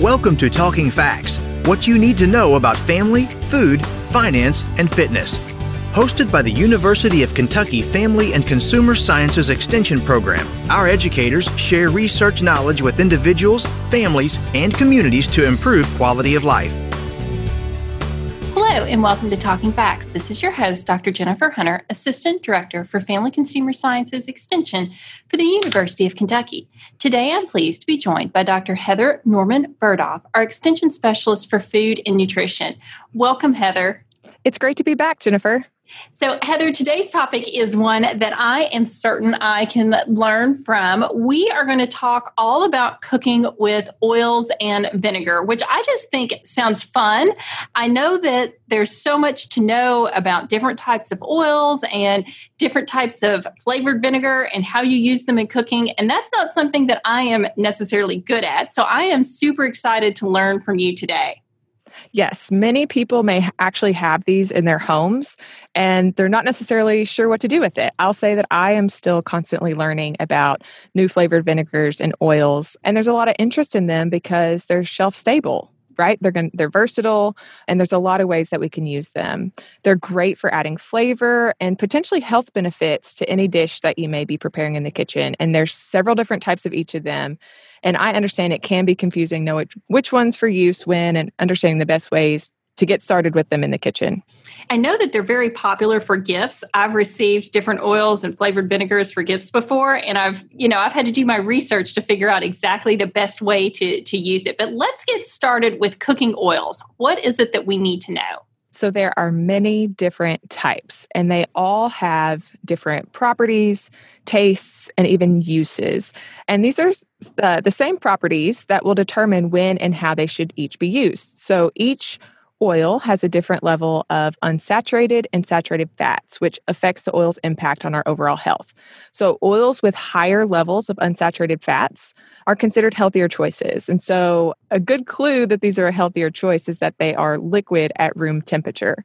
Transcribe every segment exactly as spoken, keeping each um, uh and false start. Welcome to Talking Facts, what you need to know about family, food, finance, and fitness. Hosted by the University of Kentucky Family and Consumer Sciences Extension Program, our educators share research knowledge with individuals, families, and communities to improve quality of life. Hello, and welcome to Talking Facts. This is your host, Doctor Jennifer Hunter, Assistant Director for Family Consumer Sciences Extension for the University of Kentucky. Today, I'm pleased to be joined by Doctor Heather Norman Burdoff, our Extension Specialist for Food and Nutrition. Welcome, Heather. It's great to be back, Jennifer. So, Heather, today's topic is one that I am certain I can learn from. We are going to talk all about cooking with oils and vinegar, which I just think sounds fun. I know that there's so much to know about different types of oils and different types of flavored vinegar and how you use them in cooking, and that's not something that I am necessarily good at. So I am super excited to learn from you today. Yes, many people may actually have these in their homes and they're not necessarily sure what to do with it. I'll say that I am still constantly learning about new flavored vinegars and oils, and there's a lot of interest in them because they're shelf stable, right? They're gonna, they're versatile, and there's a lot of ways that we can use them. They're great for adding flavor and potentially health benefits to any dish that you may be preparing in the kitchen. And there's several different types of each of them. And I understand it can be confusing knowing which ones for use when and understanding the best ways to get started with them in the kitchen. I know that they're very popular for gifts. I've received different oils and flavored vinegars for gifts before, and I've, you know, I've had to do my research to figure out exactly the best way to, to use it. But let's get started with cooking oils. What is it that we need to know? So there are many different types, and they all have different properties, tastes, and even uses. And these are the, the same properties that will determine when and how they should each be used. So each oil has a different level of unsaturated and saturated fats, which affects the oil's impact on our overall health. So oils with higher levels of unsaturated fats are considered healthier choices. And so a good clue that these are a healthier choice is that they are liquid at room temperature.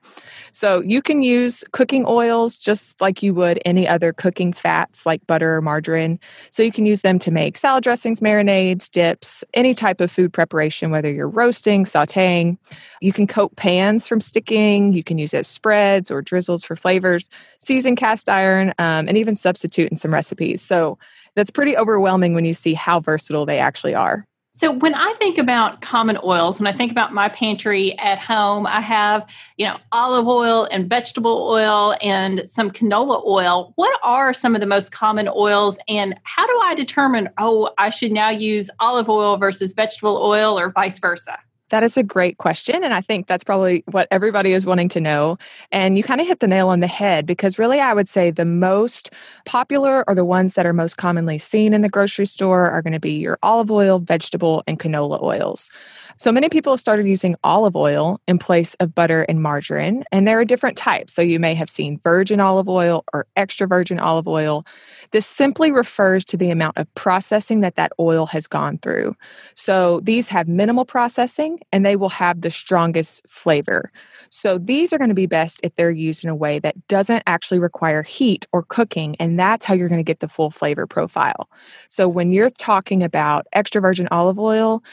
So you can use cooking oils just like you would any other cooking fats like butter or margarine. So you can use them to make salad dressings, marinades, dips, any type of food preparation, whether you're roasting, sauteing. You can coat pans from sticking. You can use as spreads or drizzles for flavors, season cast iron, um, and even substitute in some recipes. So that's pretty overwhelming when you see how versatile they actually are. So when I think about common oils, when I think about my pantry at home, I have, you know, olive oil and vegetable oil and some canola oil. What are some of the most common oils, and how do I determine, oh, I should now use olive oil versus vegetable oil or vice versa? That is a great question, and I think that's probably what everybody is wanting to know. And you kind of hit the nail on the head, because really I would say the most popular, or the ones that are most commonly seen in the grocery store, are going to be your olive oil, vegetable, and canola oils. So many people have started using olive oil in place of butter and margarine, and there are different types. So you may have seen virgin olive oil or extra virgin olive oil. This simply refers to the amount of processing that that oil has gone through. So these have minimal processing, and they will have the strongest flavor. So these are going to be best if they're used in a way that doesn't actually require heat or cooking, and that's how you're going to get the full flavor profile. So when you're talking about extra virgin olive oil,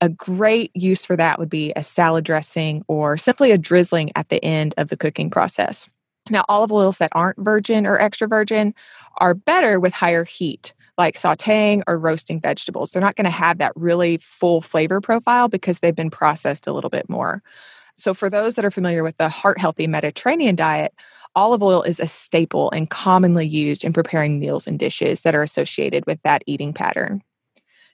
a great use for that would be a salad dressing or simply a drizzling at the end of the cooking process. Now, olive oils that aren't virgin or extra virgin are better with higher heat, like sauteing or roasting vegetables. They're not going to have that really full flavor profile because they've been processed a little bit more. So for those that are familiar with the heart-healthy Mediterranean diet, olive oil is a staple and commonly used in preparing meals and dishes that are associated with that eating pattern.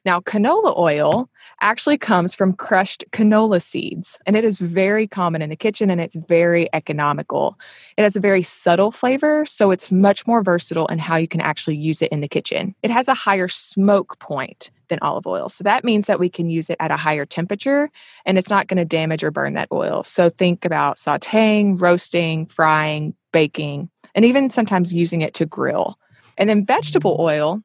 Now, canola oil actually comes from crushed canola seeds, and it is very common in the kitchen, and it's very economical. It has a very subtle flavor, so it's much more versatile in how you can actually use it in the kitchen. It has a higher smoke point than olive oil, so that means that we can use it at a higher temperature, and it's not going to damage or burn that oil. So think about sautéing, roasting, frying, baking, and even sometimes using it to grill. And then vegetable oil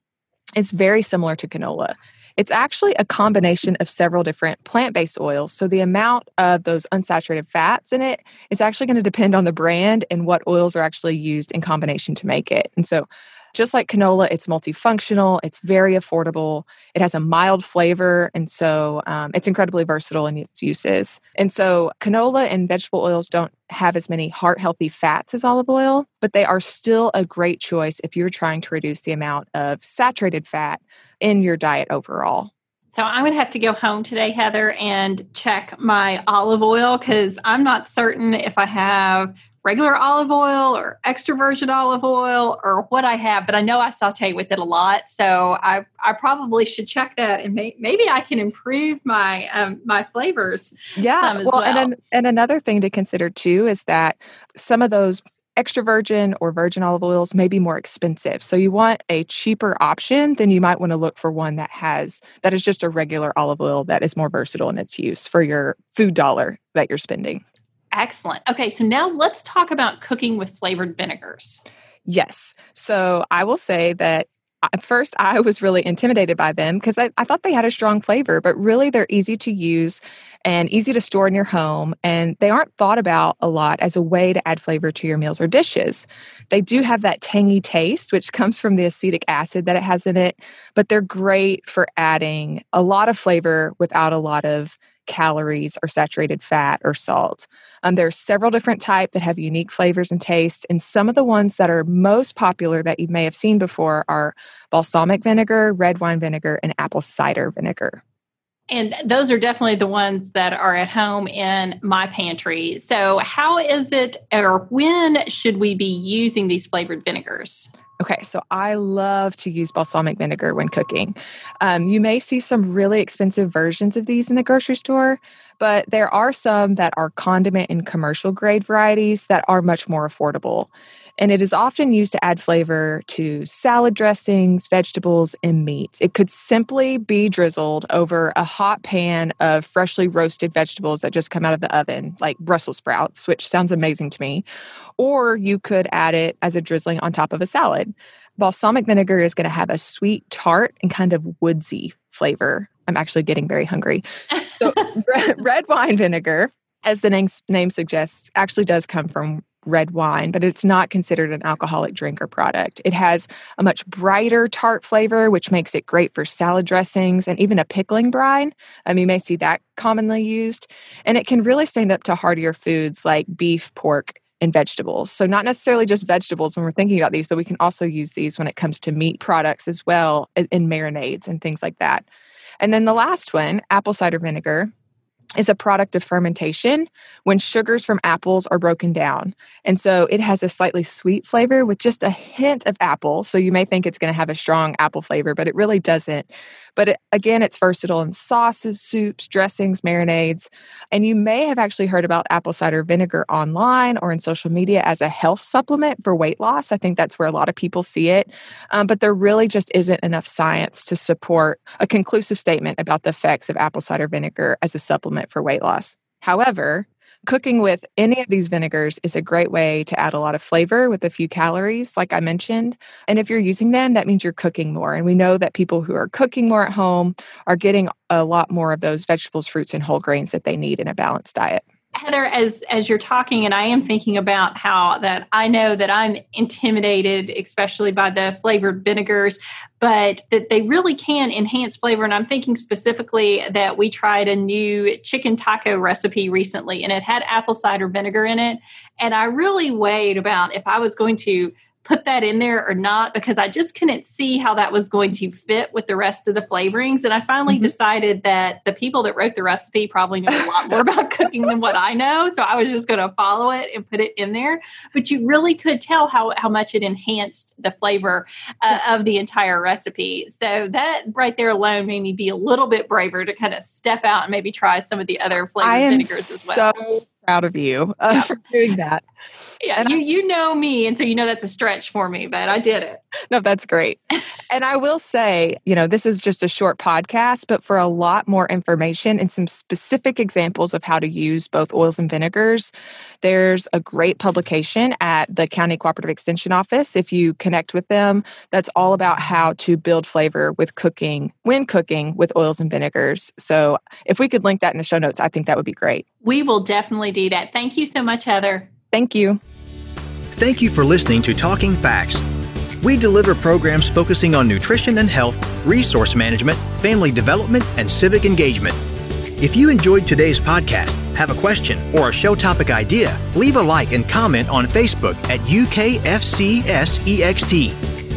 is very similar to canola. It's actually a combination of several different plant-based oils. So the amount of those unsaturated fats in it is actually going to depend on the brand and what oils are actually used in combination to make it. And so just like canola, it's multifunctional, it's very affordable, it has a mild flavor, and so um, it's incredibly versatile in its uses. And so canola and vegetable oils don't have as many heart-healthy fats as olive oil, but they are still a great choice if you're trying to reduce the amount of saturated fat in your diet overall. So I'm going to have to go home today, Heather, and check my olive oil because I'm not certain if I have regular olive oil or extra virgin olive oil or what I have, but I know I saute with it a lot. So I, I probably should check that and may, maybe I can improve my um, my flavors. Yeah, some as well, well. And, an, and another thing to consider too is that some of those extra virgin or virgin olive oils may be more expensive. So you want a cheaper option, then you might want to look for one that has, that is just a regular olive oil that is more versatile in its use for your food dollar that you're spending. Excellent. Okay, so now let's talk about cooking with flavored vinegars. Yes. So I will say that at first I was really intimidated by them because I, I thought they had a strong flavor, but really they're easy to use and easy to store in your home. And they aren't thought about a lot as a way to add flavor to your meals or dishes. They do have that tangy taste, which comes from the acetic acid that it has in it, but they're great for adding a lot of flavor without a lot of calories or saturated fat or salt. Um, there are several different types that have unique flavors and tastes. And some of the ones that are most popular that you may have seen before are balsamic vinegar, red wine vinegar, and apple cider vinegar. And those are definitely the ones that are at home in my pantry. So how is it, or when should we be using these flavored vinegars? Okay, so I love to use balsamic vinegar when cooking. Um, you may see some really expensive versions of these in the grocery store, but there are some that are condiment and commercial grade varieties that are much more affordable. And it is often used to add flavor to salad dressings, vegetables, and meats. It could simply be drizzled over a hot pan of freshly roasted vegetables that just come out of the oven, like Brussels sprouts, which sounds amazing to me. Or you could add it as a drizzling on top of a salad. Balsamic vinegar is going to have a sweet, tart, and kind of woodsy flavor. I'm actually getting very hungry. So red wine vinegar, as the name, name suggests, actually does come from red wine, but it's not considered an alcoholic drink or product. It has a much brighter tart flavor, which makes it great for salad dressings and even a pickling brine. Um, you may see that commonly used. And it can really stand up to heartier foods like beef, pork, and vegetables. So not necessarily just vegetables when we're thinking about these, but we can also use these when it comes to meat products as well, in marinades and things like that. And then the last one, apple cider vinegar, is a product of fermentation when sugars from apples are broken down. And so it has a slightly sweet flavor with just a hint of apple. So you may think it's going to have a strong apple flavor, but it really doesn't. But it, again, it's versatile in sauces, soups, dressings, marinades. And you may have actually heard about apple cider vinegar online or in social media as a health supplement for weight loss. I think that's where a lot of people see it. Um, but there really just isn't enough science to support a conclusive statement about the effects of apple cider vinegar as a supplement for weight loss. However, cooking with any of these vinegars is a great way to add a lot of flavor with a few calories, like I mentioned. And if you're using them, that means you're cooking more. And we know that people who are cooking more at home are getting a lot more of those vegetables, fruits, and whole grains that they need in a balanced diet. Heather, as as you're talking, and I am thinking about how that I know that I'm intimidated, especially by the flavored vinegars, but that they really can enhance flavor. And I'm thinking specifically that we tried a new chicken taco recipe recently, and it had apple cider vinegar in it. And I really weighed about if I was going to put that in there or not, because I just couldn't see how that was going to fit with the rest of the flavorings. And I finally mm-hmm. decided that the people that wrote the recipe probably know a lot more about cooking than what I know. So I was just going to follow it and put it in there. But you really could tell how, how much it enhanced the flavor uh, of the entire recipe. So that right there alone made me be a little bit braver to kind of step out and maybe try some of the other flavored I am vinegars as well. So- proud of you uh, yeah. for doing that. Yeah, and you I, you know me, and so you know that's a stretch for me, but I did it. No, that's great. And I will say, you know, this is just a short podcast, but for a lot more information and some specific examples of how to use both oils and vinegars, there's a great publication at the County Cooperative Extension Office, if you connect with them, that's all about how to build flavor with cooking, when cooking with oils and vinegars. So if we could link that in the show notes, I think that would be great. We will definitely do that. Thank you so much, Heather. Thank you. Thank you for listening to Talking Facts. We deliver programs focusing on nutrition and health, resource management, family development, and civic engagement. If you enjoyed today's podcast, have a question, or a show topic idea, leave a like and comment on Facebook at U K F C S E X T.